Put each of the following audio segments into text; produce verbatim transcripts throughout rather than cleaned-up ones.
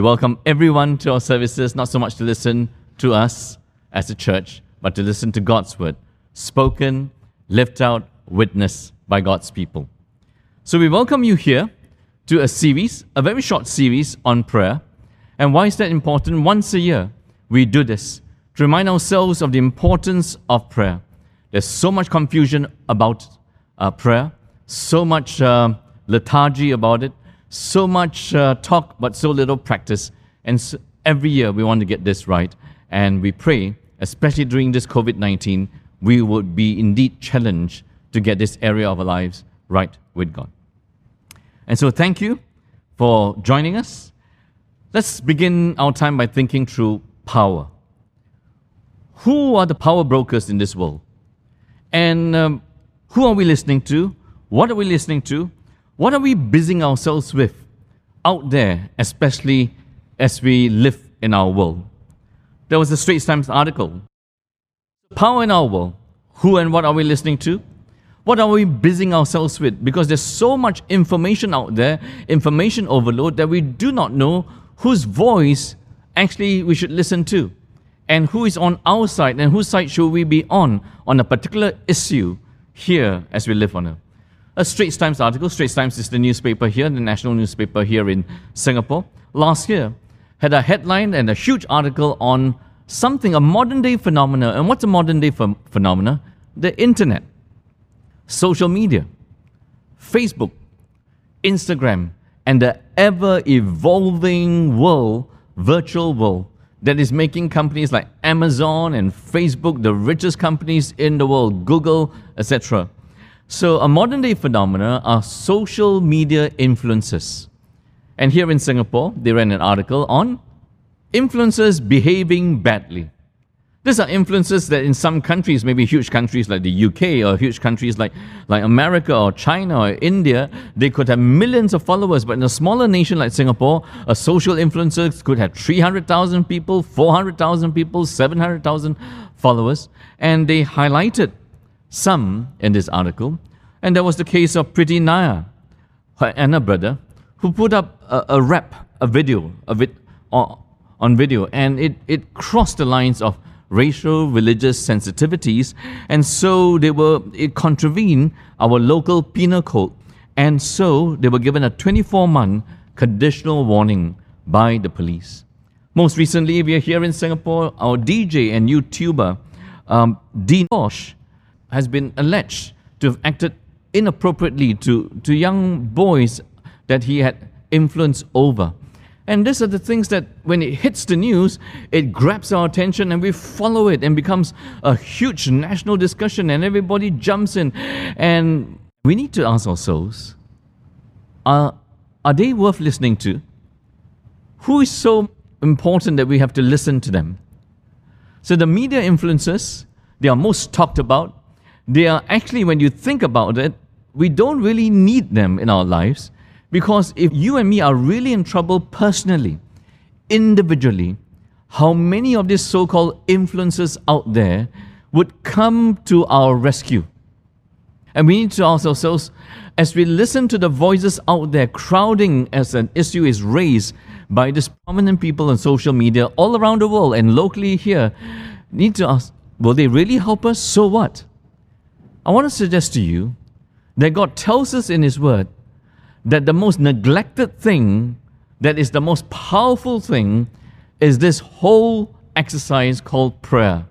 We welcome everyone to our services, not so much to listen to us as a church, but to listen to God's word, spoken, lived out, witnessed by God's people. So we welcome you here to a series, a very short series on prayer. And why is that important? Once a year, we do this to remind ourselves of the importance of prayer. There's so much confusion about uh, prayer, so much uh, lethargy about it, so much uh, talk, but so little practice. And so every year we want to get this right. And we pray, especially during this covid nineteen, we would be indeed challenged to get this area of our lives right with God. And so thank you for joining us. Let's begin our time by thinking through power. Who are the power brokers in this world? And um, who are we listening to? What are we listening to? What are we busying ourselves with out there, especially as we live in our world? There was a Straits Times article. Power in our world. Who and what are we listening to? What are we busying ourselves with? Because there's so much information out there, information overload, that we do not know whose voice actually we should listen to and who is on our side and whose side should we be on on a particular issue here as we live on earth. A Straits Times article. Straits Times is the newspaper here, the national newspaper here in Singapore. Last year, had a headline and a huge article on something, a modern-day phenomena. And what's a modern-day ph- phenomena? The internet, social media, Facebook, Instagram, and the ever-evolving world, virtual world, that is making companies like Amazon and Facebook the richest companies in the world, Google, et cetera. So a modern-day phenomena are social media influencers. And here in Singapore, they ran an article on influencers behaving badly. These are influencers that in some countries, maybe huge countries like the U K or huge countries like, like America or China or India, they could have millions of followers. But in a smaller nation like Singapore, a social influencer could have three hundred thousand people, four hundred thousand people, seven hundred thousand followers. And they highlighted some in this article, and there was the case of Priti Naya, her and her brother, who put up a, a rap, a video, a vid, on video, and it, it crossed the lines of racial, religious sensitivities, and so they were it contravened our local penal code, and so they were given a twenty-four month conditional warning by the police. Most recently, we are here in Singapore. Our D J and YouTuber, um, Dean Bosch, has been alleged to have acted inappropriately to, to young boys that he had influence over. And these are the things that when it hits the news, it grabs our attention and we follow it and becomes a huge national discussion and everybody jumps in. And we need to ask ourselves, are, are they worth listening to? Who is so important that we have to listen to them? So the media influencers, they are most talked about. They are actually, when you think about it, we don't really need them in our lives, because if you and me are really in trouble personally, individually, how many of these so-called influencers out there would come to our rescue? And we need to ask ourselves, as we listen to the voices out there, crowding as an issue is raised by these prominent people on social media all around the world and locally here, need to ask, will they really help us? So what? I want to suggest to you that God tells us in His Word that the most neglected thing, that is the most powerful thing, is this whole exercise called prayer.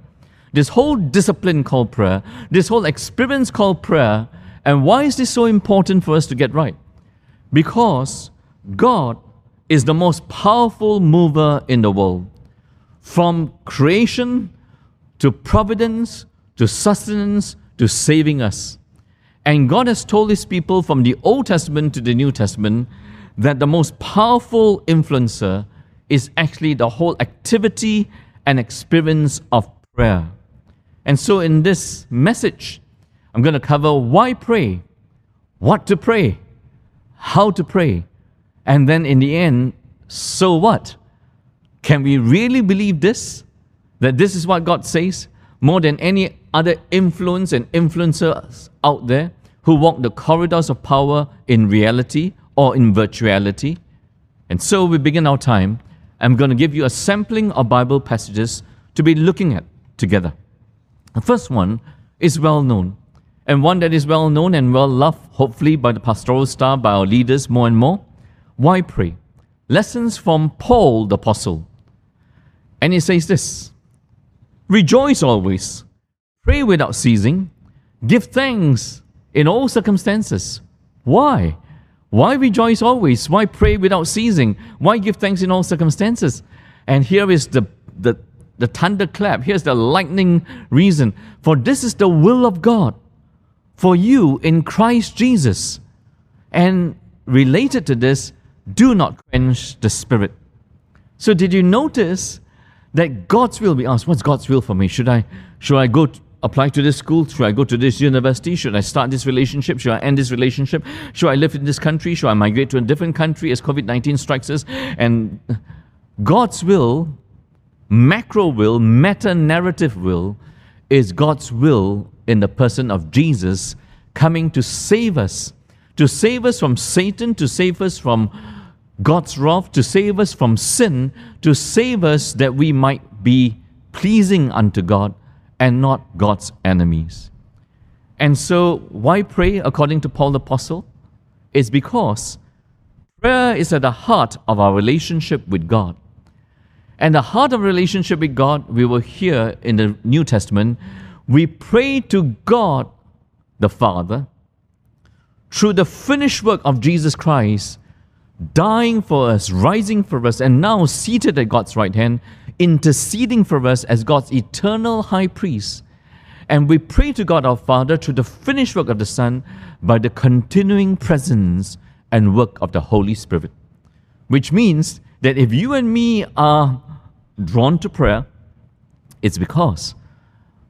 This whole discipline called prayer. This whole experience called prayer. And why is this so important for us to get right? Because God is the most powerful mover in the world. From creation to providence to sustenance to saving us. And God has told His people from the Old Testament to the New Testament that the most powerful influencer is actually the whole activity and experience of prayer. And so in this message, I'm going to cover why pray, what to pray, how to pray, and then in the end, so what? Can we really believe this? That this is what God says? More than any other influence and influencers out there who walk the corridors of power in reality or in virtuality. And so we begin our time I'm going to give you a sampling of Bible passages to be looking at together. The first one is well known, and one that is well known and well loved, hopefully, by the pastoral staff, by our leaders more and more. Why pray? Lessons from Paul the Apostle. And it says this: rejoice always, pray without ceasing, give thanks in all circumstances. Why? Why rejoice always? Why pray without ceasing? Why give thanks in all circumstances? And here is the, the, the thunderclap. Here's the lightning reason. For this is the will of God for you in Christ Jesus. And related to this, do not quench the Spirit. So did you notice that God's will, we ask, what's God's will for me? Should I, should I go to apply to this school? Should I go to this university? Should I start this relationship? Should I end this relationship? Should I live in this country? Should I migrate to a different country as COVID nineteen strikes us? And God's will, macro will, meta-narrative will, is God's will in the person of Jesus coming to save us. To save us from Satan, to save us from God's wrath, to save us from sin, to save us that we might be pleasing unto God and not God's enemies. And so, why pray, according to Paul the Apostle? It's because prayer is at the heart of our relationship with God. And the heart of relationship with God, we will hear in the New Testament, we pray to God the Father through the finished work of Jesus Christ, dying for us, rising for us, and now seated at God's right hand, interceding for us as God's eternal high priest. And we pray to God our Father through the finished work of the Son by the continuing presence and work of the Holy Spirit. Which means that if you and me are drawn to prayer, it's because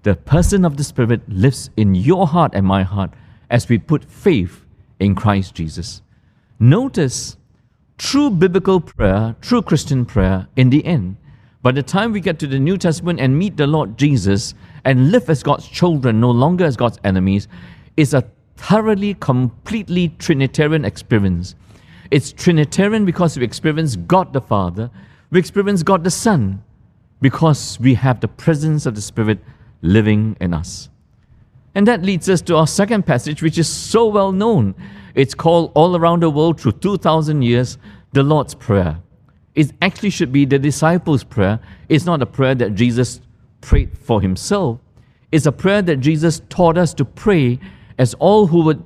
the person of the Spirit lives in your heart and my heart as we put faith in Christ Jesus. Notice, true biblical prayer, true Christian prayer, in the end, by the time we get to the New Testament and meet the Lord Jesus and live as God's children, no longer as God's enemies, is a thoroughly, completely Trinitarian experience. It's Trinitarian because we experience God the Father, we experience God the Son, because we have the presence of the Spirit living in us. And that leads us to our second passage, which is so well known. It's called, all around the world through two thousand years, the Lord's Prayer. It actually should be the disciples' prayer. It's not a prayer that Jesus prayed for himself. It's a prayer that Jesus taught us to pray as all who would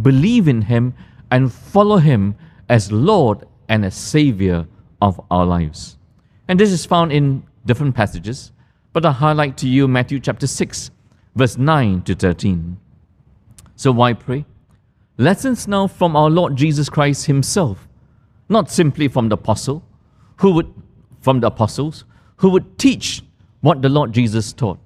believe in him and follow him as Lord and as Savior of our lives. And this is found in different passages, but I highlight to you Matthew chapter six, verse nine to thirteen. So why pray? Lessons now from our Lord Jesus Christ himself, not simply from the apostle, who would, from the apostles, who would teach what the Lord Jesus taught.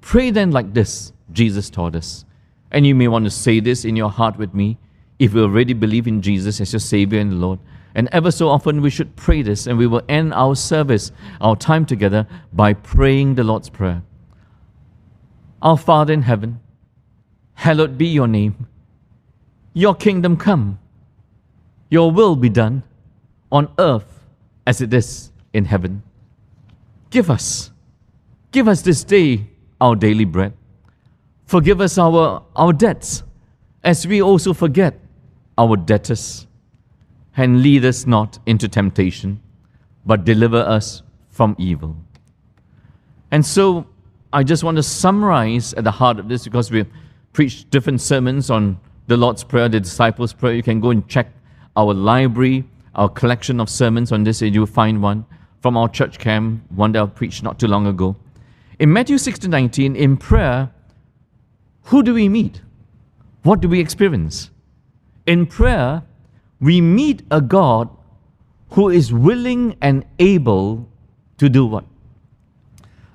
Pray then like this, Jesus taught us. And you may want to say this in your heart with me, if you already believe in Jesus as your Savior and Lord. And ever so often we should pray this, and we will end our service, our time together, by praying the Lord's Prayer. Our Father in heaven, hallowed be your name. Your kingdom come. Your will be done on earth as it is in heaven. Give us, give us this day our daily bread. Forgive us our, our debts, as we also forget our debtors. And lead us not into temptation, but deliver us from evil. And so, I just want to summarize at the heart of this, because we've preached different sermons on the Lord's Prayer, the Disciples' Prayer. You can go and check our library, our collection of sermons on this, and you'll find one from our church camp, one that I preached not too long ago. In Matthew six to nineteen, in prayer, who do we meet? What do we experience? In prayer, we meet a God who is willing and able to do what?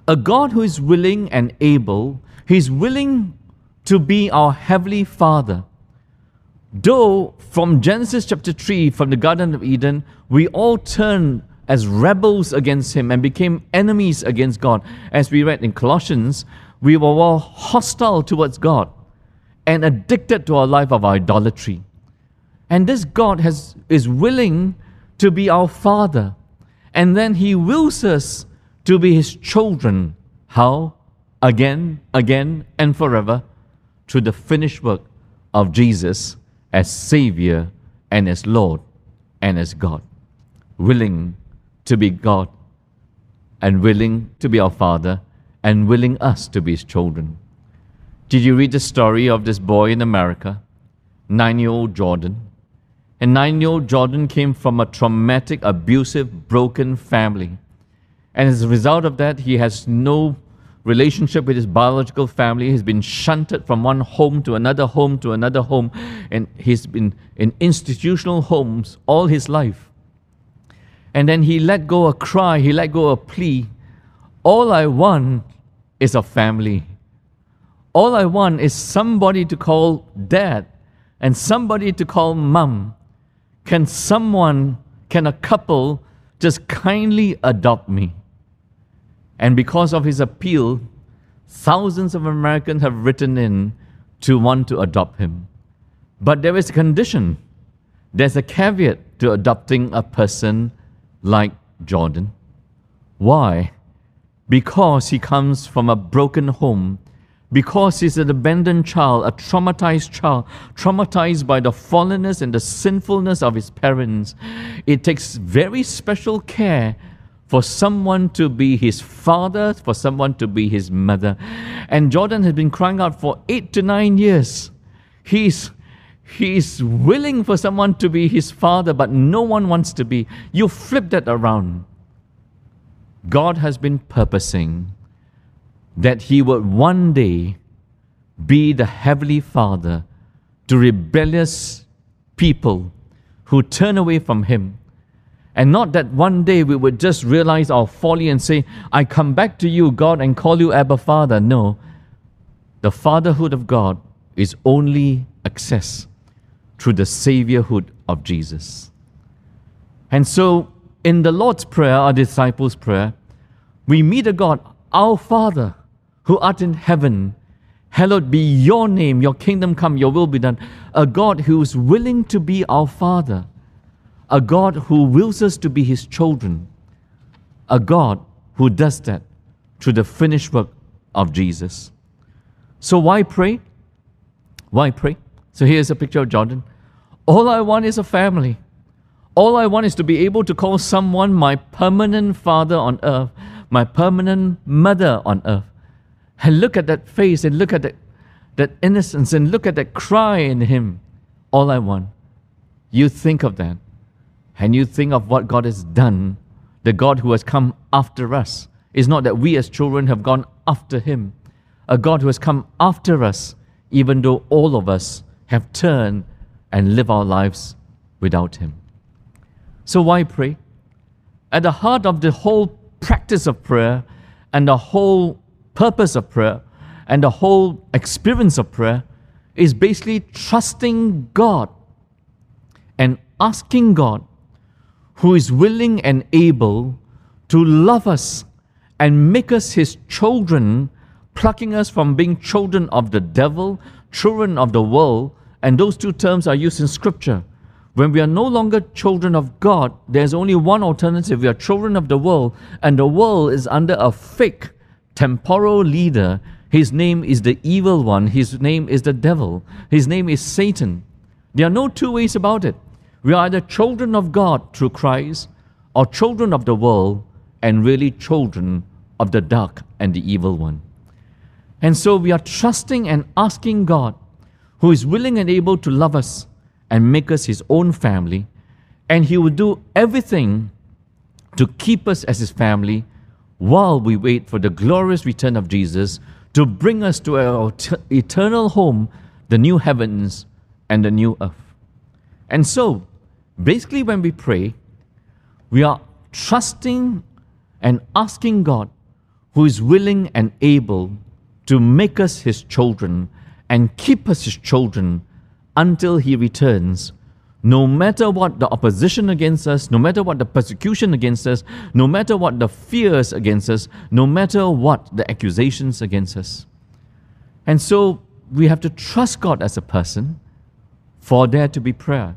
A God who is willing and able. He's willing to be our Heavenly Father. Though from Genesis chapter three, from the Garden of Eden, we all turned as rebels against Him and became enemies against God. As we read in Colossians, we were all hostile towards God and addicted to our life of idolatry. And this God has, is willing to be our Father. and then he wills us to be his children. How? Again, again, and forever, to the finished work of Jesus as Savior and as Lord and as God, willing to be God and willing to be our Father and willing us to be his children. Did you read the story of this boy in America, nine-year-old Jordan? And nine-year-old Jordan came from a traumatic, abusive, broken family. And as a result of that, he has no relationship with his biological family. He's been shunted from one home to another home to another home. And he's been in institutional homes all his life. And then he let go a cry, he let go a plea. All I want is a family. All I want is somebody to call dad and somebody to call mum. Can someone, can a couple just kindly adopt me? And because of his appeal, thousands of Americans have written in to want to adopt him. But there is a condition. There's a caveat to adopting a person like Jordan. Why? Because he comes from a broken home, because he's an abandoned child, a traumatized child, traumatized by the fallenness and the sinfulness of his parents. It takes very special care for someone to be his father, for someone to be his mother. And Jordan has been crying out for eight to nine years. He's, he's willing for someone to be his father, but no one wants to be. You flip that around. God has been purposing that he would one day be the Heavenly Father to rebellious people who turn away from him. And not that one day we would just realize our folly and say, I come back to you, God, and call you Abba Father. No, the fatherhood of God is only accessed through the Saviorhood of Jesus. And so in the Lord's Prayer, our disciples' prayer, we meet a God, our Father, who art in heaven, hallowed be your name, your kingdom come, your will be done. A God who is willing to be our Father. A God who wills us to be his children. A God who does that through the finished work of Jesus. So why pray? Why pray? So here's a picture of Jordan. All I want is a family. All I want is to be able to call someone my permanent father on earth, my permanent mother on earth. And look at that face and look at that, that innocence and look at that cry in him. All I want. You think of that. And you think of what God has done, the God who has come after us. It's not that we as children have gone after him. A God who has come after us, even though all of us have turned and live our lives without him. So why pray? At the heart of the whole practice of prayer and the whole purpose of prayer and the whole experience of prayer is basically trusting God and asking God, who is willing and able to love us and make us his children, plucking us from being children of the devil, children of the world, and those two terms are used in Scripture. When we are no longer children of God, there's only one alternative. We are children of the world, and the world is under a fake temporal leader. His name is the evil one. His name is the devil. His name is Satan. There are no two ways about it. We are either children of God through Christ or children of the world and really children of the dark and the evil one. And so we are trusting and asking God, who is willing and able to love us and make us his own family, and he will do everything to keep us as his family while we wait for the glorious return of Jesus to bring us to our eternal home, the new heavens and the new earth. And so, basically, when we pray, we are trusting and asking God, who is willing and able to make us his children and keep us his children until he returns, no matter what the opposition against us, no matter what the persecution against us, no matter what the fears against us, no matter what the accusations against us. And so, we have to trust God as a person for there to be prayer.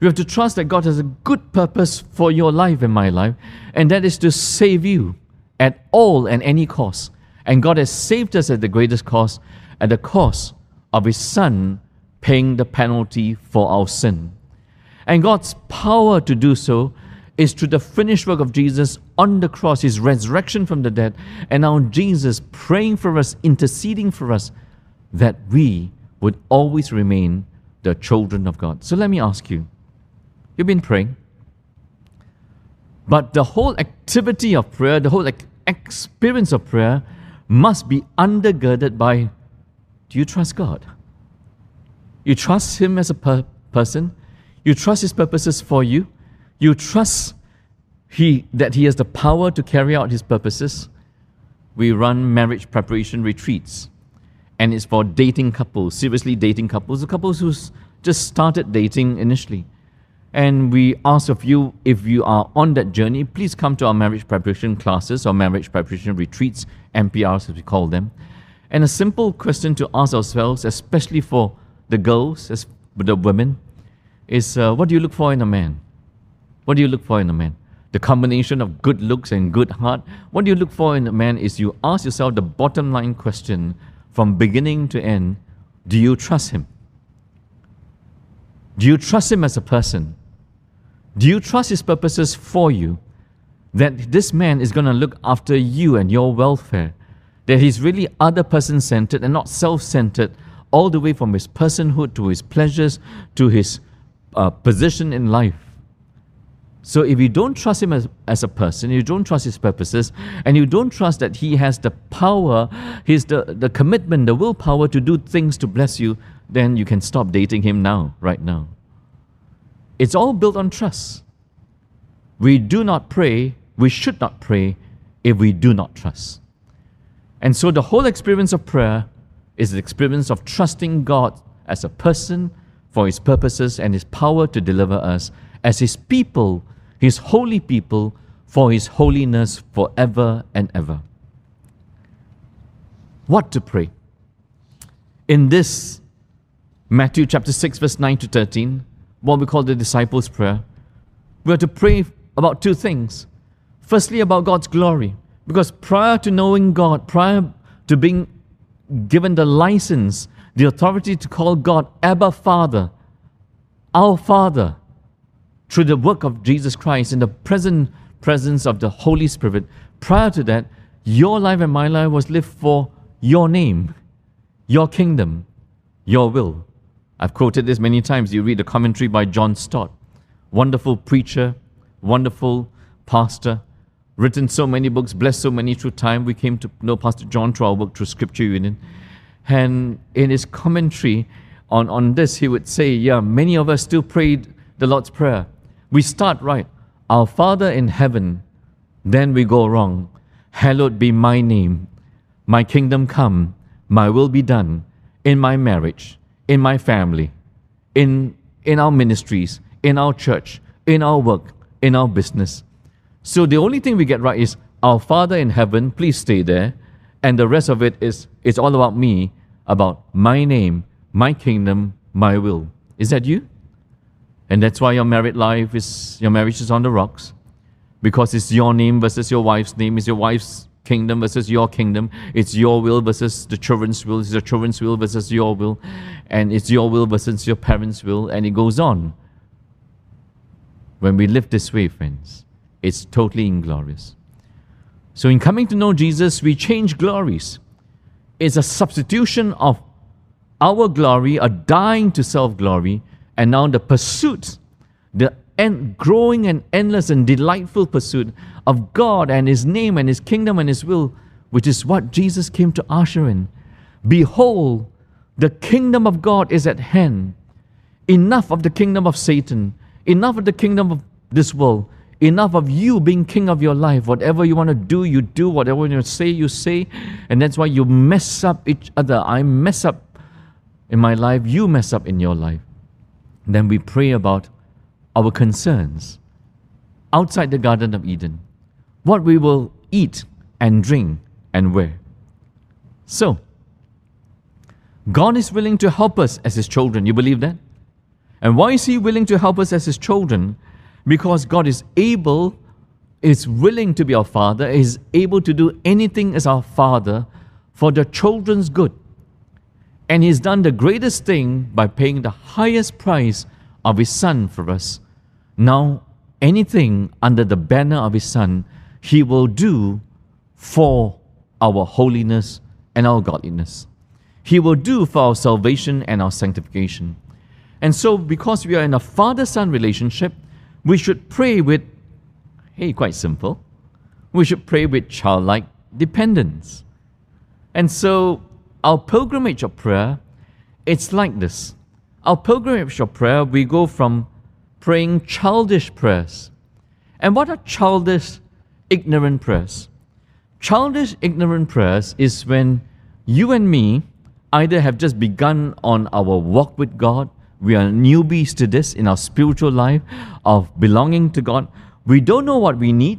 We have to trust that God has a good purpose for your life and my life, and that is to save you at all and any cost. And God has saved us at the greatest cost, at the cost of His Son paying the penalty for our sin. And God's power to do so is through the finished work of Jesus on the cross, His resurrection from the dead, and now Jesus praying for us, interceding for us, that we would always remain the children of God. So let me ask you, you've been praying, but the whole activity of prayer, the whole experience of prayer must be undergirded by, do you trust God? You trust Him as a per- person, you trust His purposes for you, you trust He that He has the power to carry out His purposes. We run marriage preparation retreats, and it's for dating couples, seriously dating couples, the couples who just started dating initially. And we ask of you, if you are on that journey, please come to our marriage preparation classes or marriage preparation retreats, M P Rs as we call them. And a simple question to ask ourselves, especially for the girls, as the women, is uh, what do you look for in a man? What do you look for in a man? The combination of good looks and good heart. What do you look for in a man is you ask yourself the bottom line question from beginning to end, do you trust Him? Do you trust Him as a person? Do you trust His purposes for you? That this man is going to look after you and your welfare. That he's really other person-centered and not self-centered, all the way from his personhood to his pleasures, to his uh, position in life. So if you don't trust Him as, as a person, you don't trust His purposes, and you don't trust that He has the power, His the, the commitment, the willpower to do things to bless you, then you can stop dating Him now, right now. It's all built on trust. We do not pray, we should not pray if we do not trust. And so the whole experience of prayer is the experience of trusting God as a person for His purposes and His power to deliver us as His people, His holy people, for His holiness forever and ever. What to pray? In this Matthew chapter six, verse nine to thirteen, what we call the disciples' prayer, we are to pray about two things. Firstly, about God's glory, because prior to knowing God, prior to being given the license, the authority to call God Abba Father, our Father, through the work of Jesus Christ in the present presence of the Holy Spirit, prior to that, your life and my life was lived for your name, your kingdom, your will. I've quoted this many times. You read the commentary by John Stott, wonderful preacher, wonderful pastor, written so many books, blessed so many through time. We came to know Pastor John through our work through Scripture Union. And in his commentary on, on this, he would say, yeah, many of us still prayed the Lord's Prayer. We start right, our Father in heaven, then we go wrong. Hallowed be my name, my kingdom come, my will be done in my marriage, in my family, in, in our ministries, in our church, in our work, in our business. So the only thing we get right is, our Father in heaven, please stay there, and the rest of it is, it's all about me, about my name, my kingdom, my will. Is that you? And that's why your married life is, your marriage is on the rocks, because it's your name versus your wife's name, it's your wife's kingdom versus your kingdom, it's your will versus the children's will, it's your children's will versus your will, and it's your will versus your parents' will, and it goes on. When we live this way, friends, it's totally inglorious. So in coming to know Jesus, we change glories. It's a substitution of our glory, a dying to self-glory, and now the pursuit, the end, growing and endless and delightful pursuit of God and His name and His kingdom and His will, which is what Jesus came to usher in. Behold, the kingdom of God is at hand. Enough of the kingdom of Satan. Enough of the kingdom of this world. Enough of you being king of your life. Whatever you want to do, you do. Whatever you say, you say. And that's why you mess up each other. I mess up in my life. You mess up in your life. Then we pray about our concerns outside the Garden of Eden, what we will eat and drink and wear. So, God is willing to help us as His children. You believe that? And why is he willing to help us as his children? Because God is able, is willing to be our Father, is able to do anything as our Father for the children's good. And he's done the greatest thing by paying the highest price of his Son for us. Now, anything under the banner of his Son, he will do for our holiness and our godliness. He will do for our salvation and our sanctification. And so, because we are in a father-son relationship, we should pray with, hey, quite simple, we should pray with childlike dependence. And so, our pilgrimage of prayer, it's like this. Our pilgrimage of prayer, we go from praying childish prayers. And what are childish, ignorant prayers? Childish, ignorant prayers is when you and me either have just begun on our walk with God, we are newbies to this in our spiritual life of belonging to God. We don't know what we need.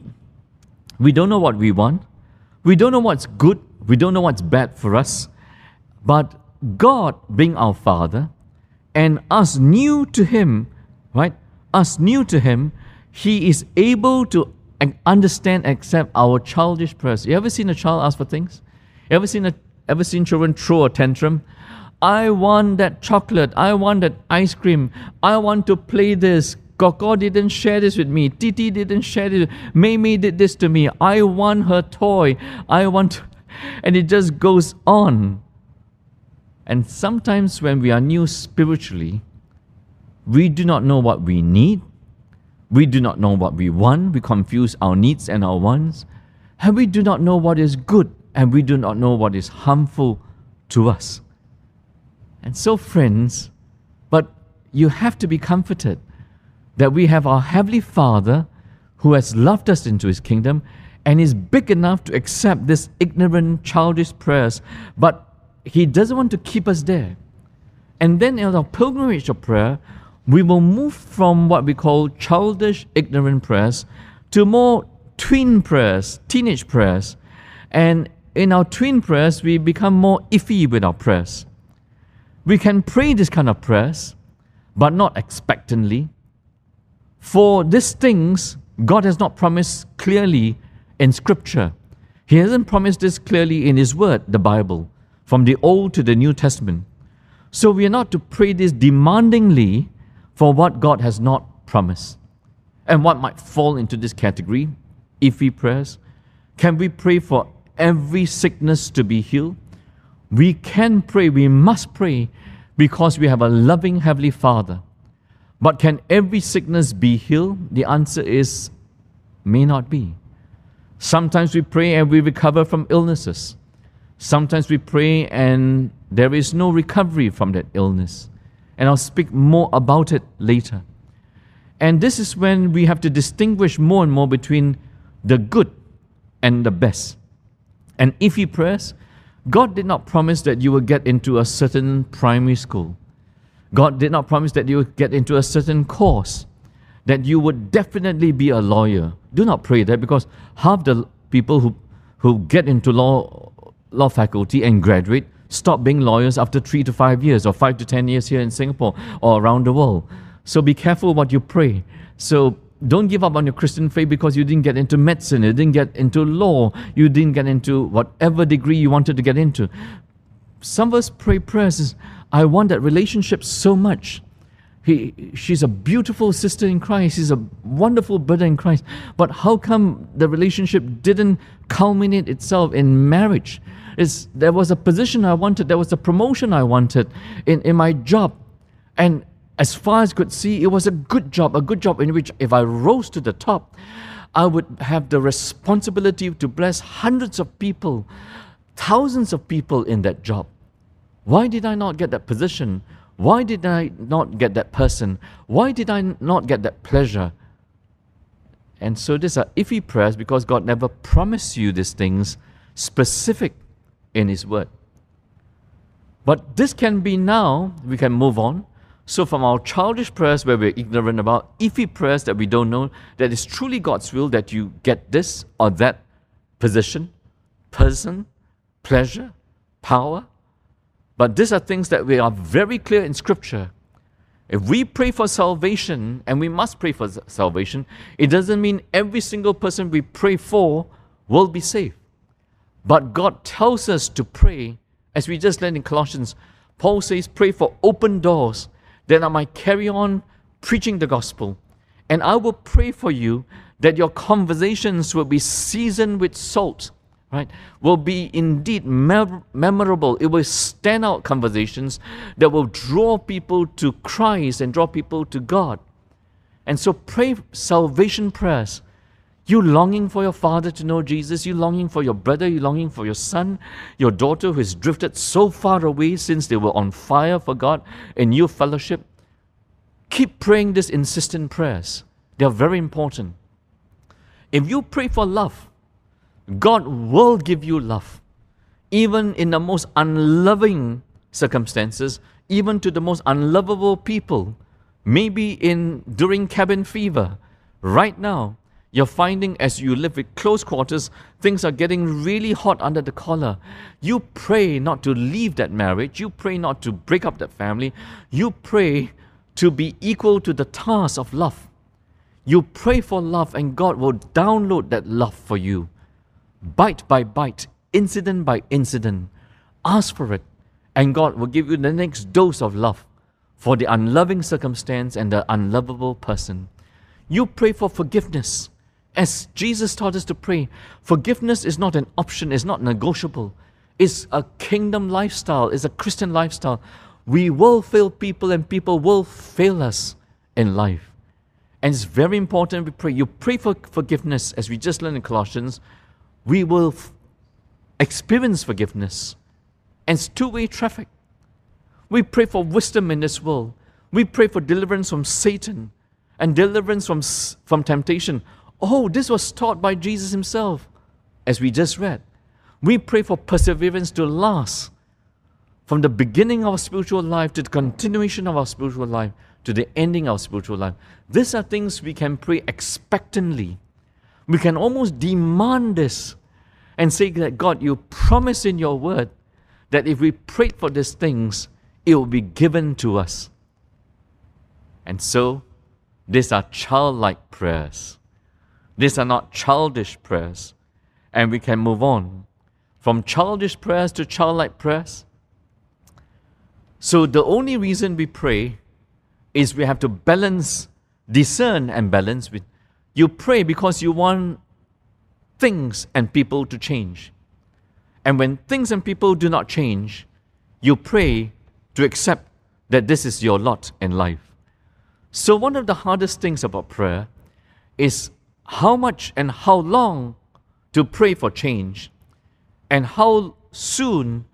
We don't know what we want. We don't know what's good. We don't know what's bad for us. But God being our Father and us new to Him, right? Us new to Him, He is able to understand, accept our childish prayers. You ever seen a child ask for things? You ever seen, a, ever seen children throw a tantrum? I want that chocolate. I want that ice cream. I want to play this. Coco didn't share this with me. Titi didn't share this. Mamie did this to me. I want her toy. I want... to... And it just goes on. And sometimes when we are new spiritually, we do not know what we need. We do not know what we want. We confuse our needs and our wants. And we do not know what is good. And we do not know what is harmful to us. And so, friends, but you have to be comforted that we have our Heavenly Father who has loved us into His kingdom and is big enough to accept this ignorant, childish prayers. But He doesn't want to keep us there. And then in our pilgrimage of prayer, we will move from what we call childish, ignorant prayers to more tween prayers, teenage prayers. And in our tween prayers, we become more iffy with our prayers. We can pray this kind of prayers, but not expectantly. For these things, God has not promised clearly in Scripture. He hasn't promised this clearly in His Word, the Bible, from the Old to the New Testament. So we are not to pray this demandingly for what God has not promised. And what might fall into this category, iffy prayers? Can we pray for every sickness to be healed? We can pray, we must pray, because we have a loving Heavenly Father. But can every sickness be healed? The answer is, may not be. Sometimes we pray and we recover from illnesses. Sometimes we pray and there is no recovery from that illness. And I'll speak more about it later. And this is when we have to distinguish more and more between the good and the best. And iffy prayers, God did not promise that you will get into a certain primary school. God did not promise that you would get into a certain course, that you would definitely be a lawyer. Do not pray that, because half the people who, who get into law, law faculty and graduate stop being lawyers after three to five years or five to ten years here in Singapore or around the world. So be careful what you pray. So don't give up on your Christian faith because you didn't get into medicine, you didn't get into law, you didn't get into whatever degree you wanted to get into. Some of us pray prayers is, I want that relationship so much. He, she's a beautiful sister in Christ. She's a wonderful brother in Christ. But how come the relationship didn't culminate itself in marriage? It's, there was a position I wanted. There was a promotion I wanted in, in my job. And as far as I could see, it was a good job, a good job in which if I rose to the top, I would have the responsibility to bless hundreds of people, thousands of people in that job. Why did I not get that position? Why did I not get that person? Why did I not get that pleasure? And so these are iffy prayers because God never promised you these things specific in His Word. But this can be now, we can move on. So from our childish prayers where we're ignorant about, iffy prayers that we don't know, that it's truly God's will that you get this or that position, person, pleasure, power. But these are things that we are very clear in Scripture If we pray for salvation, and we must pray for salvation, it doesn't mean every single person we pray for will be saved. But God tells us to pray, as we just learned in Colossians. Paul says, pray for open doors, that I might carry on preaching the gospel. And I will pray for you that your conversations will be seasoned with salt, right? Will be indeed mem memorable. It will stand out conversations that will draw people to Christ and draw people to God. And so pray salvation prayers. You longing for your father to know Jesus, you longing for your brother, you longing for your son, your daughter who has drifted so far away since they were on fire for God in your fellowship. Keep praying these insistent prayers. They are very important. If you pray for love, God will give you love. Even in the most unloving circumstances, even to the most unlovable people, maybe in during cabin fever, right now, you're finding as you live with close quarters, things are getting really hot under the collar. You pray not to leave that marriage. You pray not to break up that family. You pray to be equal to the task of love. You pray for love and God will download that love for you. Bite by bite, incident by incident. Ask for it and God will give you the next dose of love for the unloving circumstance and the unlovable person. You pray for forgiveness. As Jesus taught us to pray, forgiveness is not an option, it's not negotiable. It's a kingdom lifestyle, it's a Christian lifestyle. We will fail people and people will fail us in life. And it's very important we pray. You pray for forgiveness, as we just learned in Colossians. We will experience forgiveness. And it's two-way traffic. We pray for wisdom in this world. We pray for deliverance from Satan and deliverance from, from temptation. Oh, this was taught by Jesus himself, as we just read. We pray for perseverance to last from the beginning of our spiritual life to the continuation of our spiritual life to the ending of our spiritual life. These are things we can pray expectantly. We can almost demand this and say that, God, you promise in your word that if we prayed for these things, it will be given to us. And so, these are childlike prayers. These are not childish prayers. And we can move on from childish prayers to childlike prayers. So the only reason we pray is we have to balance, discern and balance. With, you pray because you want things and people to change. And when things and people do not change, you pray to accept that this is your lot in life. So one of the hardest things about prayer is how much and how long to pray for change, and how soon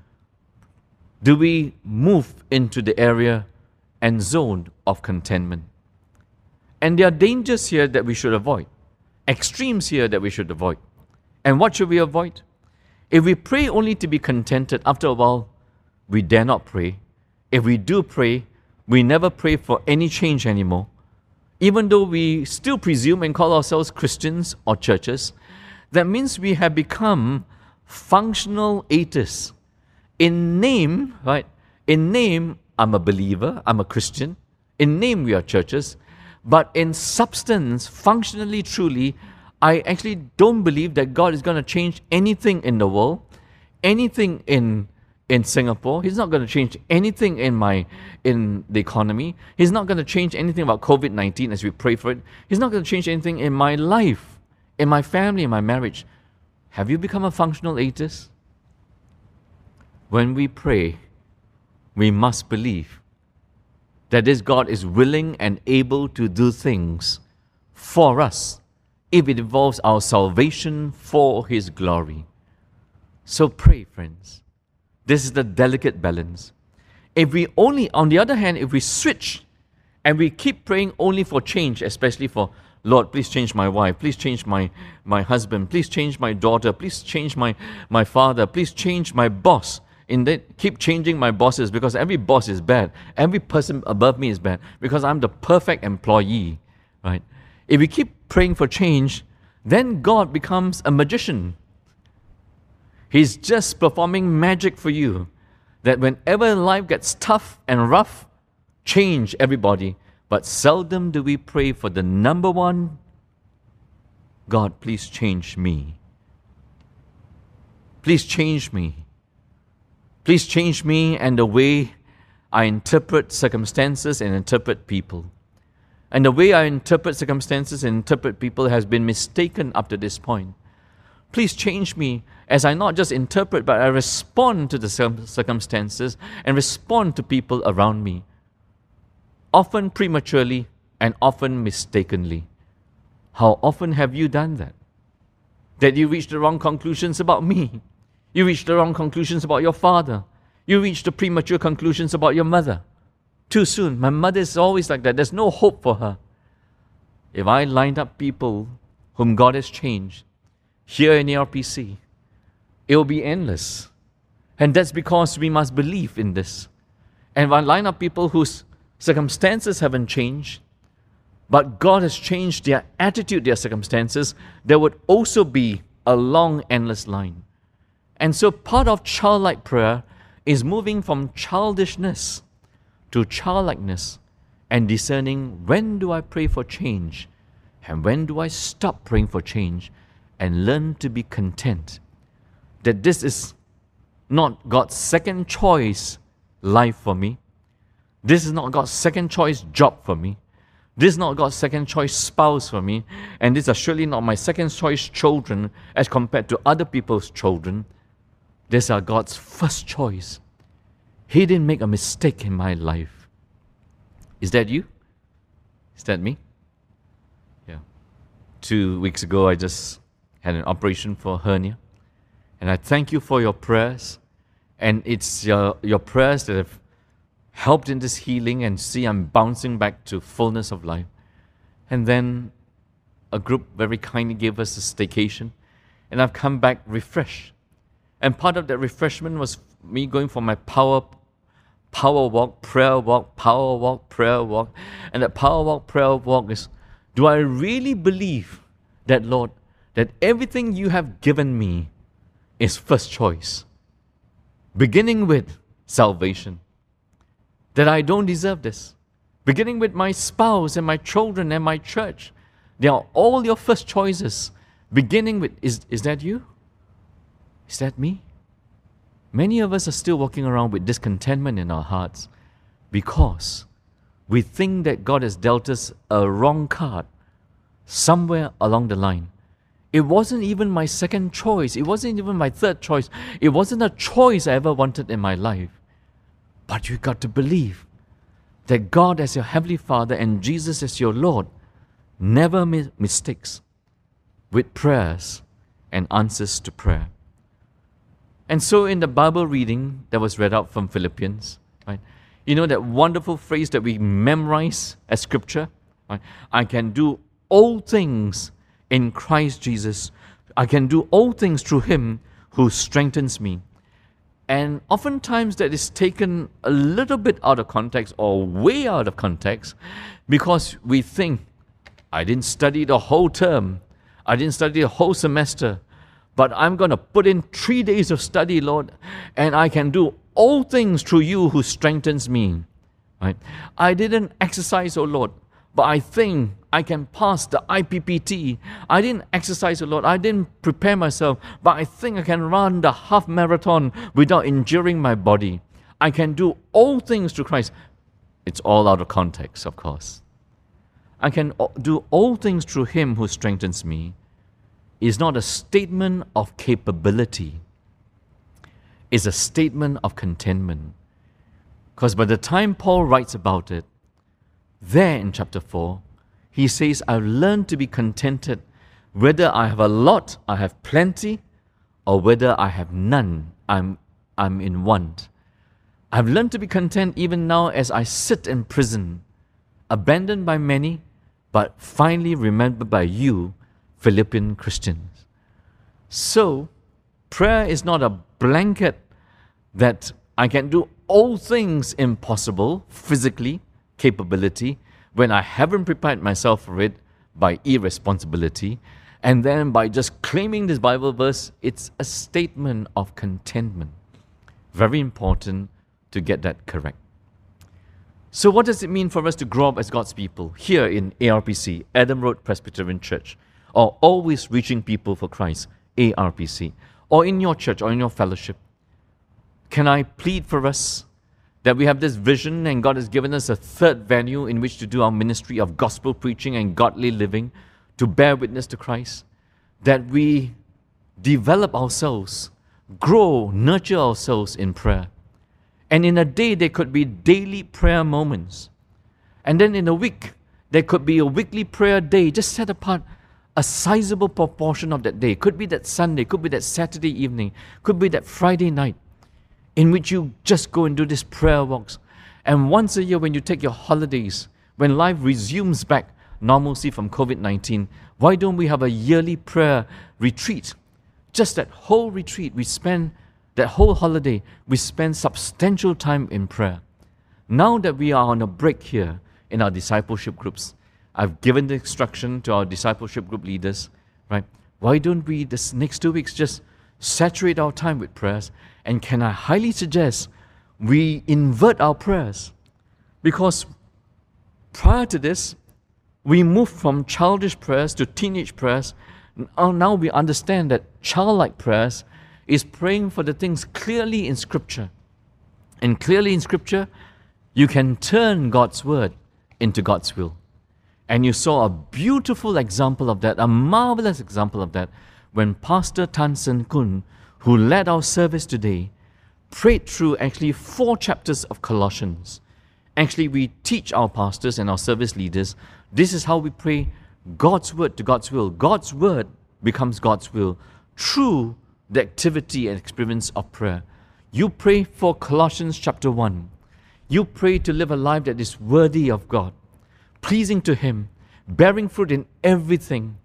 do we move into the area and zone of contentment. And there are dangers here that we should avoid, extremes here that we should avoid. And what should we avoid? If we pray only to be contented, after a while, we dare not pray. If we do pray, we never pray for any change anymore. Even though we still presume and call ourselves Christians or churches, that means we have become functional atheists. In name, right? In name, I'm a believer, I'm a Christian. In name, we are churches. But in substance, functionally, truly, I actually don't believe that God is going to change anything in the world, anything in in Singapore. He's not going to change anything in my in the economy. He's not going to change anything about COVID nineteen as we pray for it. He's not going to change anything in my life, in my family, in my marriage. Have you become a functional atheist? When we pray, we must believe that this God is willing and able to do things for us if it involves our salvation for His glory. So pray, friends. This is the delicate balance. If we only, on the other hand, if we switch and we keep praying only for change, especially for, Lord, please change my wife, please change my, my husband, please change my daughter, please change my, my father, please change my boss. Indeed, keep changing my bosses because every boss is bad. Every person above me is bad because I'm the perfect employee, right? If we keep praying for change, then God becomes a magician. He's just performing magic for you, that whenever life gets tough and rough, change everybody, but seldom do we pray for the number one, God, please change me. Please change me. Please change me and the way I interpret circumstances and interpret people. And the way I interpret circumstances and interpret people has been mistaken up to this point. Please change me as I not just interpret, but I respond to the circumstances and respond to people around me, often prematurely and often mistakenly. How often have you done that? That you reached the wrong conclusions about me. You reached the wrong conclusions about your father. You reached the premature conclusions about your mother. Too soon. My mother is always like that. There's no hope for her. If I lined up people whom God has changed here in A R P C, it will be endless. And that's because we must believe in this. And if I line up people whose circumstances haven't changed, but God has changed their attitude, their circumstances, there would also be a long, endless line. And so part of childlike prayer is moving from childishness to childlikeness and discerning, when do I pray for change and when do I stop praying for change, and learn to be content that this is not God's second choice life for me. This is not God's second choice job for me. This is not God's second choice spouse for me. And these are surely not my second choice children as compared to other people's children. These are God's first choice. He didn't make a mistake in my life. Is that you? Is that me? Yeah. Two weeks ago, I just had an operation for hernia. And I thank you for your prayers. And it's your, your prayers that have helped in this healing, and see I'm bouncing back to fullness of life. And then a group very kindly gave us a staycation, and I've come back refreshed. And part of that refreshment was me going for my power power walk, prayer walk, power walk, prayer walk. And that power walk, prayer walk is, do I really believe that, Lord, that everything you have given me is first choice, beginning with salvation? That I don't deserve this. Beginning with my spouse and my children and my church. They are all your first choices. Beginning with, is, is that you? Is that me? Many of us are still walking around with discontentment in our hearts because we think that God has dealt us a wrong card somewhere along the line. It wasn't even my second choice. It wasn't even my third choice. It wasn't a choice I ever wanted in my life. But you've got to believe that God as your Heavenly Father and Jesus as your Lord never mi- mistakes with prayers and answers to prayer. And so in the Bible reading that was read out from Philippians, right, you know that wonderful phrase that we memorize as Scripture, right, I can do all things in Christ Jesus. I can do all things through Him who strengthens me. And oftentimes that is taken a little bit out of context or way out of context because we think, I didn't study the whole term, I didn't study the whole semester, but I'm going to put in three days of study, Lord, and I can do all things through you who strengthens me. Right? I didn't exercise, oh Lord, but I think I can pass the I P P T. I didn't exercise a lot. I didn't prepare myself, but I think I can run the half marathon without injuring my body. I can do all things through Christ. It's all out of context, of course. I can do all things through Him who strengthens me is not a statement of capability. It's a statement of contentment. Because by the time Paul writes about it, there in chapter four, he says, I've learned to be contented whether I have a lot, I have plenty, or whether I have none, I'm, I'm in want. I've learned to be content even now as I sit in prison, abandoned by many, but finally remembered by you, Philippian Christians. So, prayer is not a blanket that I can do all things impossible physically, capability, when I haven't prepared myself for it by irresponsibility, and then by just claiming this Bible verse, it's a statement of contentment. Very important to get that correct. So what does it mean for us to grow up as God's people here in A R P C, Adam Road Presbyterian Church, or Always Reaching People for Christ, A R P C, or in your church or in your fellowship? Can I plead for us that we have this vision and God has given us a third venue in which to do our ministry of gospel preaching and godly living, to bear witness to Christ, that we develop ourselves, grow, nurture ourselves in prayer. And in a day, there could be daily prayer moments. And then in a week, there could be a weekly prayer day. Just set apart a sizable proportion of that day. Could be that Sunday, could be that Saturday evening, could be that Friday night, in which you just go and do these prayer walks. And once a year, when you take your holidays, when life resumes back normalcy from COVID nineteen, why don't we have a yearly prayer retreat? Just that whole retreat, we spend that whole holiday, we spend substantial time in prayer. Now that we are on a break here in our discipleship groups, I've given the instruction to our discipleship group leaders, right? Why don't we, this next two weeks, just saturate our time with prayers? And can I highly suggest we invert our prayers? Because prior to this, we moved from childish prayers to teenage prayers. Now we understand that childlike prayers is praying for the things clearly in Scripture. And clearly in Scripture, you can turn God's Word into God's will. And you saw a beautiful example of that, a marvelous example of that, when Pastor Tan Sen Kun, who led our service today, prayed through actually four chapters of Colossians. Actually, we teach our pastors and our service leaders, this is how we pray God's Word to God's will. God's Word becomes God's will through the activity and experience of prayer. You pray for Colossians chapter one. You pray to live a life that is worthy of God, pleasing to Him, bearing fruit in everything.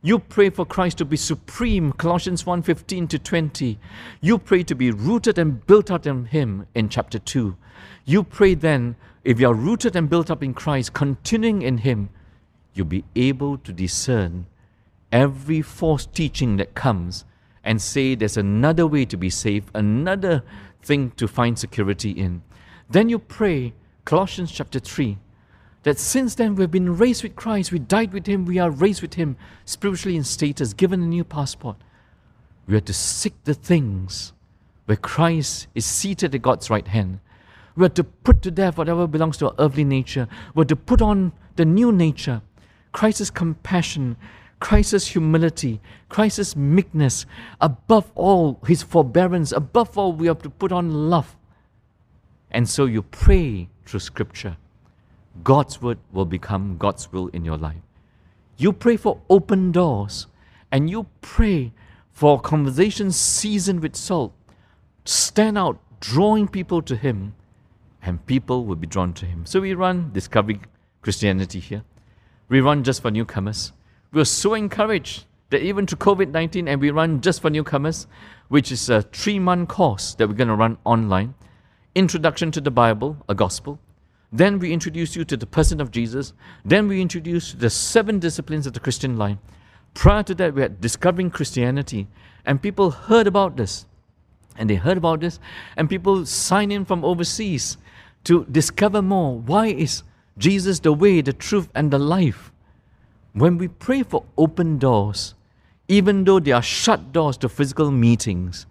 You pray for Christ to be supreme, Colossians one, fifteen to twenty. You pray to be rooted and built up in Him in chapter two. You pray then, if you are rooted and built up in Christ, continuing in Him, you'll be able to discern every false teaching that comes and say there's another way to be saved, another thing to find security in. Then you pray, Colossians chapter three, that since then we've been raised with Christ, we died with Him, we are raised with Him, spiritually in status, given a new passport. We are to seek the things where Christ is seated at God's right hand. We are to put to death whatever belongs to our earthly nature. We are to put on the new nature, Christ's compassion, Christ's humility, Christ's meekness, above all, His forbearance, above all, we have to put on love. And so you pray through Scripture. God's Word will become God's will in your life. You pray for open doors, and you pray for conversations seasoned with salt. Stand out, drawing people to Him, and people will be drawn to Him. So we run Discovery Christianity here. We run Just for Newcomers. We're so encouraged that even through COVID nineteen, and we run Just for Newcomers, which is a three-month course that we're going to run online. Introduction to the Bible, a gospel. Then we introduce you to the person of Jesus. Then we introduce the seven disciplines of the Christian life. Prior to that, we had Discovering Christianity. And people heard about this. And they heard about this. And people sign in from overseas to discover more. Why is Jesus the way, the truth, and the life? When we pray for open doors, even though they are shut doors to physical meetings,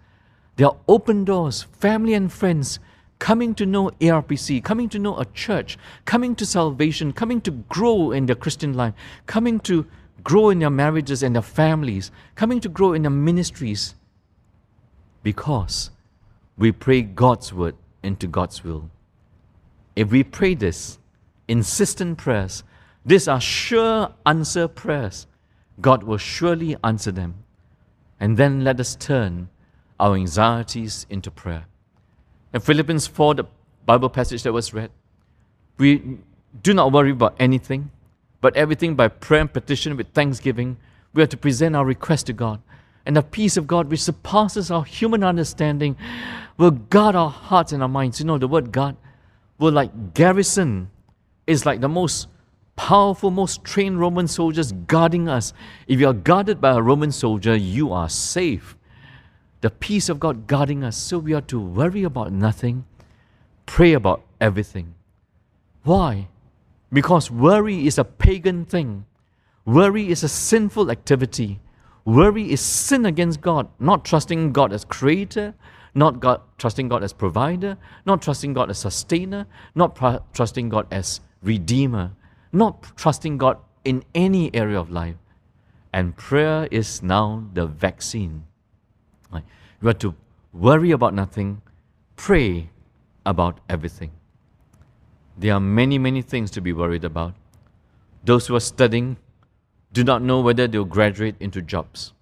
there are open doors, family and friends coming to know A R P C, coming to know a church, coming to salvation, coming to grow in their Christian life, coming to grow in their marriages and their families, coming to grow in their ministries, because we pray God's Word into God's will. If we pray this, insistent prayers, these are sure answer prayers. God will surely answer them. And then let us turn our anxieties into prayer. In Philippians four, the Bible passage that was read, we do not worry about anything, but everything by prayer and petition with thanksgiving, we are to present our request to God. And the peace of God, which surpasses our human understanding, will guard our hearts and our minds. You know, the word guard will, like garrison, is like the most powerful, most trained Roman soldiers guarding us. If you are guarded by a Roman soldier, you are safe. The peace of God guarding us. So we are to worry about nothing, pray about everything. Why? Because worry is a pagan thing. Worry is a sinful activity. Worry is sin against God, not trusting God as creator, not God, trusting God as provider, not trusting God as sustainer, not pr- trusting God as redeemer, not trusting God in any area of life. And prayer is now the vaccine. Right? You are to worry about nothing, pray about everything. There are many, many things to be worried about. Those who are studying do not know whether they will graduate into jobs.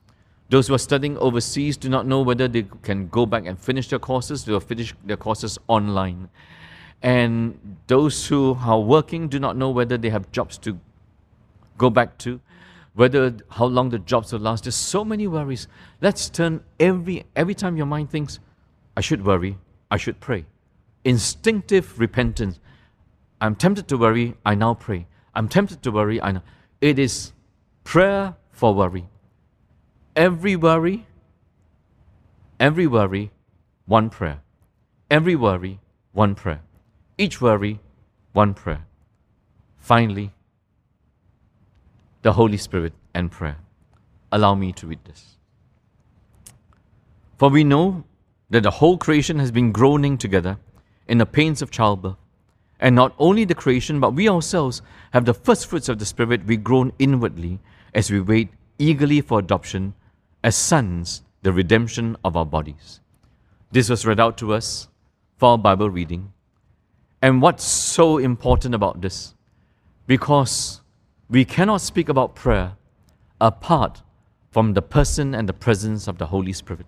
Those who are studying overseas do not know whether they can go back and finish their courses. They will finish their courses online. And those who are working do not know whether they have jobs to go back to, whether how long the jobs will last. There's so many worries. Let's turn every, every time your mind thinks, I should worry, I should pray. Instinctive repentance. I'm tempted to worry, I now pray. I'm tempted to worry, I now. It is prayer for worry. Every worry, every worry, one prayer. Every worry, one prayer. Each worry, one prayer. Finally, the Holy Spirit and prayer. Allow me to read this. For we know that the whole creation has been groaning together in the pains of childbirth. And not only the creation, but we ourselves have the first fruits of the Spirit. We groan inwardly as we wait eagerly for adoption as sons, the redemption of our bodies. This was read out to us for our Bible reading. And what's so important about this? Because we cannot speak about prayer apart from the person and the presence of the Holy Spirit.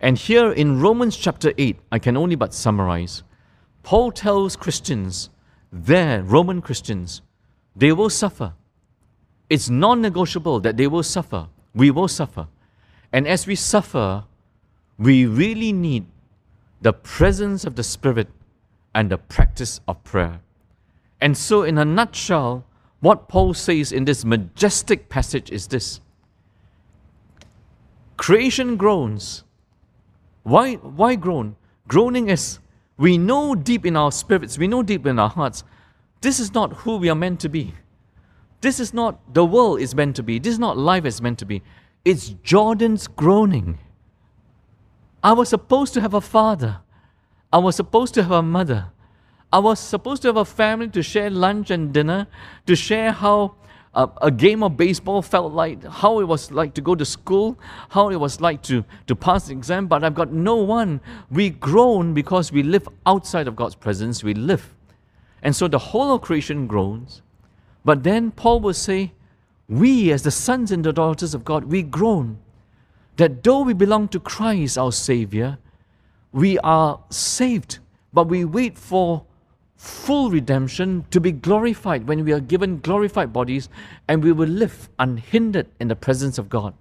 And here in Romans chapter eight, I can only but summarize, Paul tells Christians, their Roman Christians, they will suffer. It's non-negotiable that they will suffer. We will suffer. And as we suffer, we really need the presence of the Spirit and the practice of prayer. And so in a nutshell, what Paul says in this majestic passage is this. Creation groans. Why, why groan? Groaning is, we know deep in our spirits, we know deep in our hearts, this is not who we are meant to be. This is not the world is meant to be. This is not life is meant to be. It's Jordan's groaning. I was supposed to have a father. I was supposed to have a mother. I was supposed to have a family to share lunch and dinner, to share how uh, a game of baseball felt like, how it was like to go to school, how it was like to, to pass the exam, but I've got no one. We groan because we live outside of God's presence. We live. And so the whole of creation groans. But then Paul will say, we as the sons and the daughters of God, we groan that though we belong to Christ our Savior, we are saved, but we wait for full redemption to be glorified when we are given glorified bodies and we will live unhindered in the presence of God.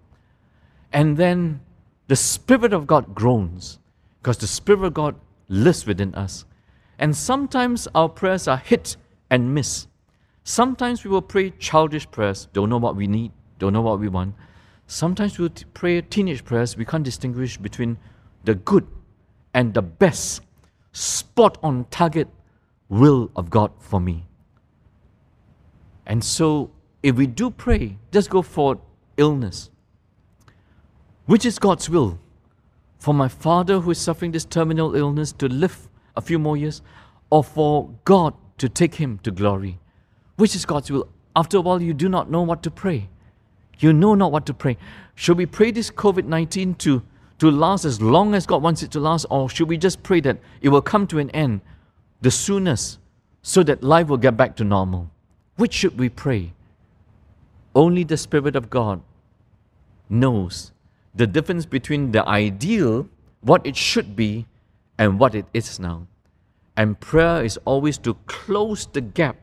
And then the Spirit of God groans because the Spirit of God lives within us. And sometimes our prayers are hit and miss. Sometimes we will pray childish prayers, don't know what we need, don't know what we want. Sometimes we will t- pray teenage prayers, we can't distinguish between the good and the best, spot on target will of God for me. And so, if we do pray, just go for illness. Which is God's will? For my father who is suffering this terminal illness to live a few more years, or for God to take him to glory? Which is God's will? After a while, you do not know what to pray. You know not what to pray. Should we pray this covid nineteen to, to last as long as God wants it to last, or should we just pray that it will come to an end the soonest so that life will get back to normal? Which should we pray? Only the Spirit of God knows the difference between the ideal, what it should be, and what it is now. And prayer is always to close the gap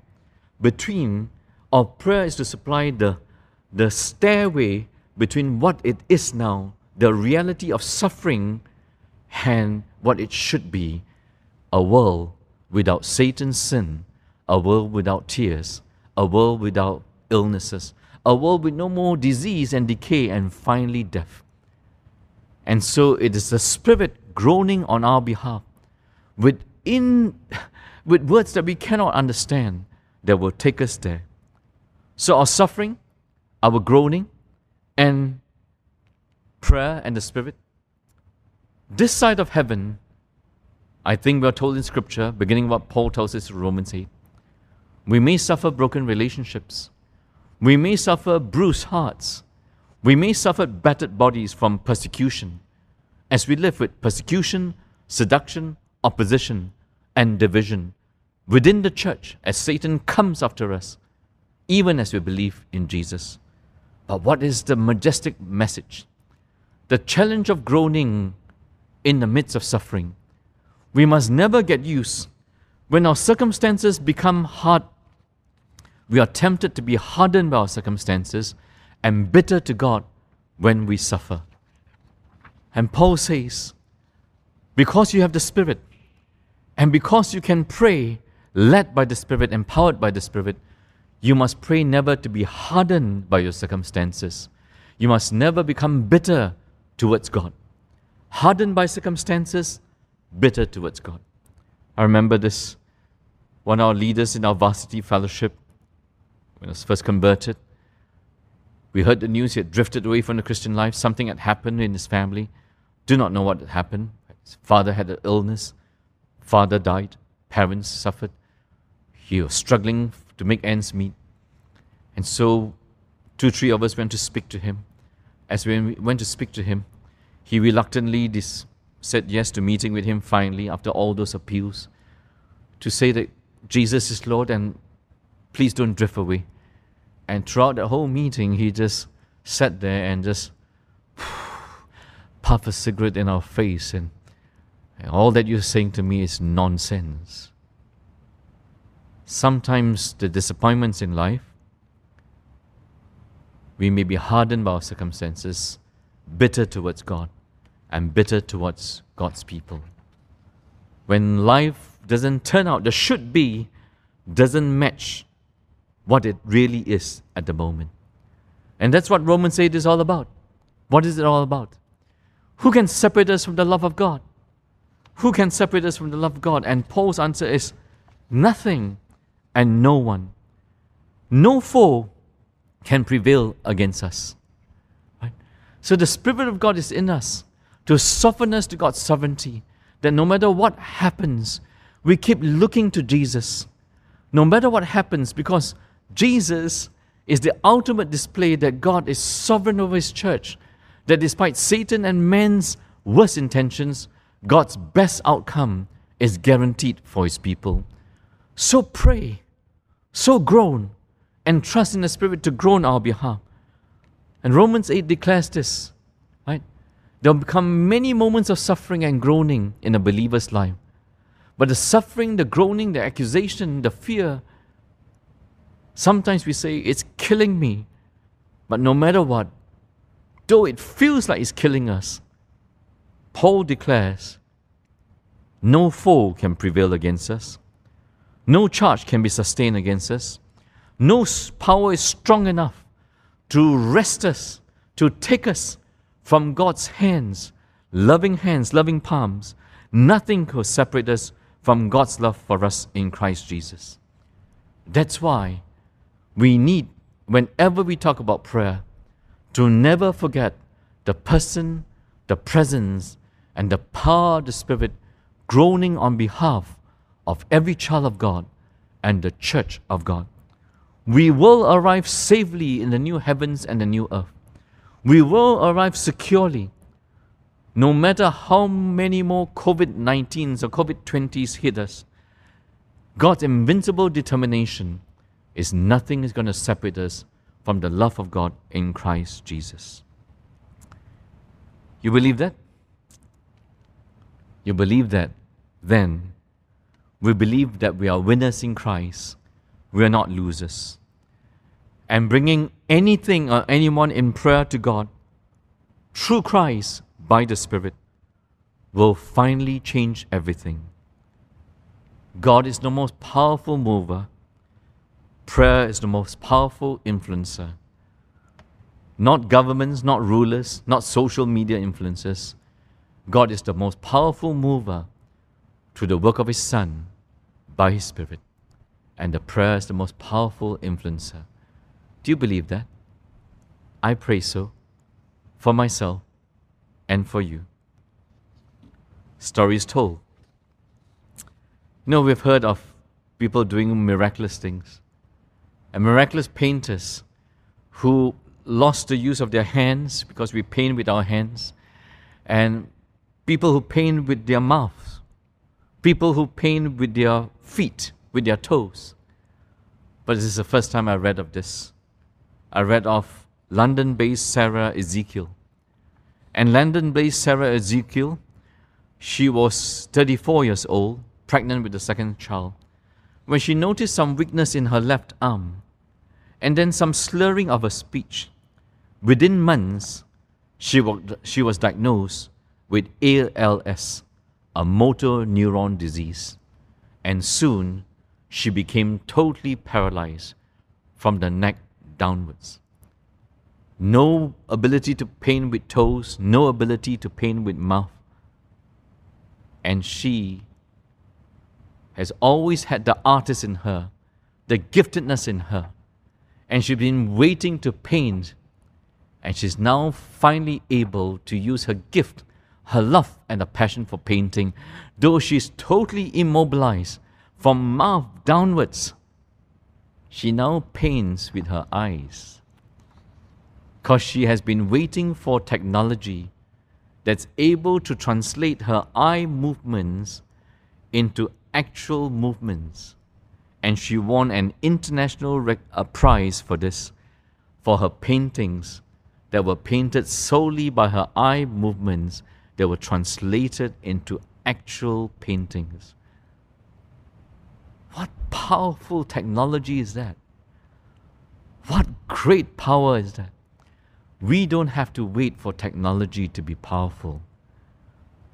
between, or prayer is to supply the, the stairway between what it is now, the reality of suffering, and what it should be, a world without Satan's sin, a world without tears, a world without illnesses, a world with no more disease and decay, and finally death. And so it is the Spirit groaning on our behalf with in with words that we cannot understand that will take us there. So our suffering, our groaning, and prayer and the Spirit, this side of heaven, I think we are told in Scripture, beginning what Paul tells us in Romans eight, we may suffer broken relationships, we may suffer bruised hearts, we may suffer battered bodies from persecution, as we live with persecution, seduction, opposition, and division within the church as Satan comes after us, even as we believe in Jesus. But what is the majestic message? The challenge of groaning in the midst of suffering. We must never get used. When our circumstances become hard, we are tempted to be hardened by our circumstances and bitter to God when we suffer. And Paul says, because you have the Spirit, and because you can pray led by the Spirit, empowered by the Spirit, you must pray never to be hardened by your circumstances. You must never become bitter towards God. Hardened by circumstances, bitter towards God. I remember this. One of our leaders in our varsity fellowship, when I was first converted, we heard the news he had drifted away from the Christian life. Something had happened in his family. Do not know what had happened. His father had an illness. Father died, parents suffered. He was struggling to make ends meet. And so, two, three of us went to speak to him. As we went to speak to him, he reluctantly dis- said yes to meeting with him finally, after all those appeals, to say that Jesus is Lord and please don't drift away. And throughout the whole meeting, he just sat there and just puffed a cigarette in our face and And all that you're saying to me is nonsense. Sometimes the disappointments in life, we may be hardened by our circumstances, bitter towards God, and bitter towards God's people. When life doesn't turn out, the should be doesn't match what it really is at the moment. And that's what Romans eight is all about. What is it all about? Who can separate us from the love of God? Who can separate us from the love of God? And Paul's answer is nothing and no one. No foe can prevail against us. Right? So the Spirit of God is in us to soften us to God's sovereignty, that no matter what happens, we keep looking to Jesus. No matter what happens, because Jesus is the ultimate display that God is sovereign over His church, that despite Satan and man's worst intentions, God's best outcome is guaranteed for His people. So pray, so groan, and trust in the Spirit to groan on our behalf. And Romans eight declares this, right? There will become many moments of suffering and groaning in a believer's life. But the suffering, the groaning, the accusation, the fear, sometimes we say, it's killing me. But no matter what, though it feels like it's killing us, Paul declares, no foe can prevail against us. No charge can be sustained against us. No power is strong enough to wrest us, to take us from God's hands, loving hands, loving palms. Nothing could separate us from God's love for us in Christ Jesus. That's why we need, whenever we talk about prayer, to never forget the person, the presence, and the power of the Spirit groaning on behalf of every child of God and the church of God. We will arrive safely in the new heavens and the new earth. We will arrive securely. No matter how many more COVID nineteens or COVID twenties hit us, God's invincible determination is nothing is going to separate us from the love of God in Christ Jesus. You believe that? You believe that, then we believe that we are winners in Christ. We are not losers. And bringing anything or anyone in prayer to God through Christ by the Spirit will finally change everything. God is the most powerful mover. Prayer is the most powerful influencer. Not governments, not rulers, not social media influencers. God is the most powerful mover through the work of His Son, by His Spirit, and the prayer is the most powerful influencer. Do you believe that? I pray so, for myself and for you. Stories told. You know, we've heard of people doing miraculous things, and miraculous painters who lost the use of their hands because we paint with our hands, and people who paint with their mouths, people who paint with their feet, with their toes. But this is the first time I read of this. I read of London-based Sarah Ezekiel. And London-based Sarah Ezekiel, she was thirty-four years old, pregnant with the second child, when she noticed some weakness in her left arm and then some slurring of her speech. Within months, she was diagnosed with A L S, a motor neuron disease, and soon she became totally paralyzed from the neck downwards. No ability to paint with toes, no ability to paint with mouth. And she has always had the artist in her, the giftedness in her, and she's been waiting to paint, and she's now finally able to use her gift, her love and her passion for painting, though she's totally immobilized from mouth downwards. She now paints with her eyes, because she has been waiting for technology that's able to translate her eye movements into actual movements. And she won an international rec- uh, prize for this, for her paintings that were painted solely by her eye movements that were translated into actual paintings. What powerful technology is that? What great power is that? We don't have to wait for technology to be powerful,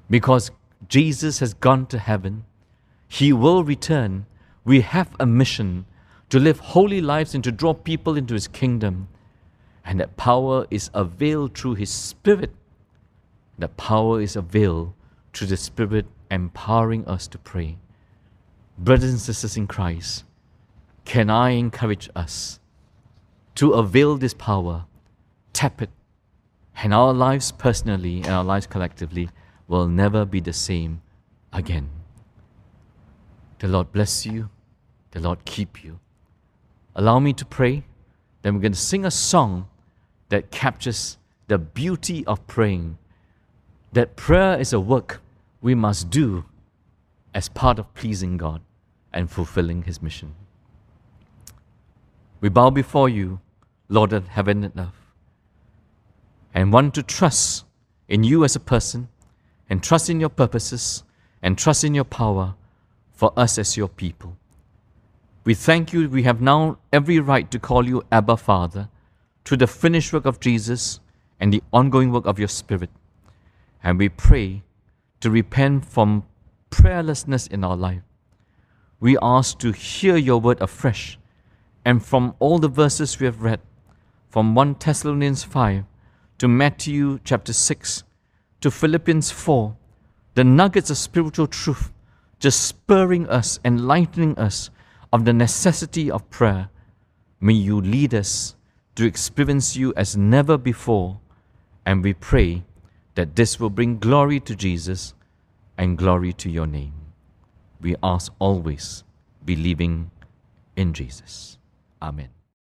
because Jesus has gone to heaven. He will return. We have a mission to live holy lives and to draw people into His kingdom. And that power is availed through His Spirit. That power is availed through the Spirit empowering us to pray. Brothers and sisters in Christ, can I encourage us to avail this power, tap it, and our lives personally and our lives collectively will never be the same again. The Lord bless you. The Lord keep you. Allow me to pray. Then we're going to sing a song that captures the beauty of praying. That prayer is a work we must do as part of pleasing God and fulfilling His mission. We bow before you, Lord of heaven and earth, and want to trust in you as a person, and trust in your purposes, and trust in your power for us as your people. We thank you. We have now every right to call you Abba Father, through the finished work of Jesus and the ongoing work of your Spirit. And we pray to repent from prayerlessness in our life. We ask to hear your word afresh, and from all the verses we have read, from First Thessalonians five to Matthew chapter six to Philippians four, the nuggets of spiritual truth, just spurring us, enlightening us of the necessity of prayer. May you lead us to experience you as never before, and we pray that this will bring glory to Jesus and glory to your name. We ask always, believing in Jesus. Amen.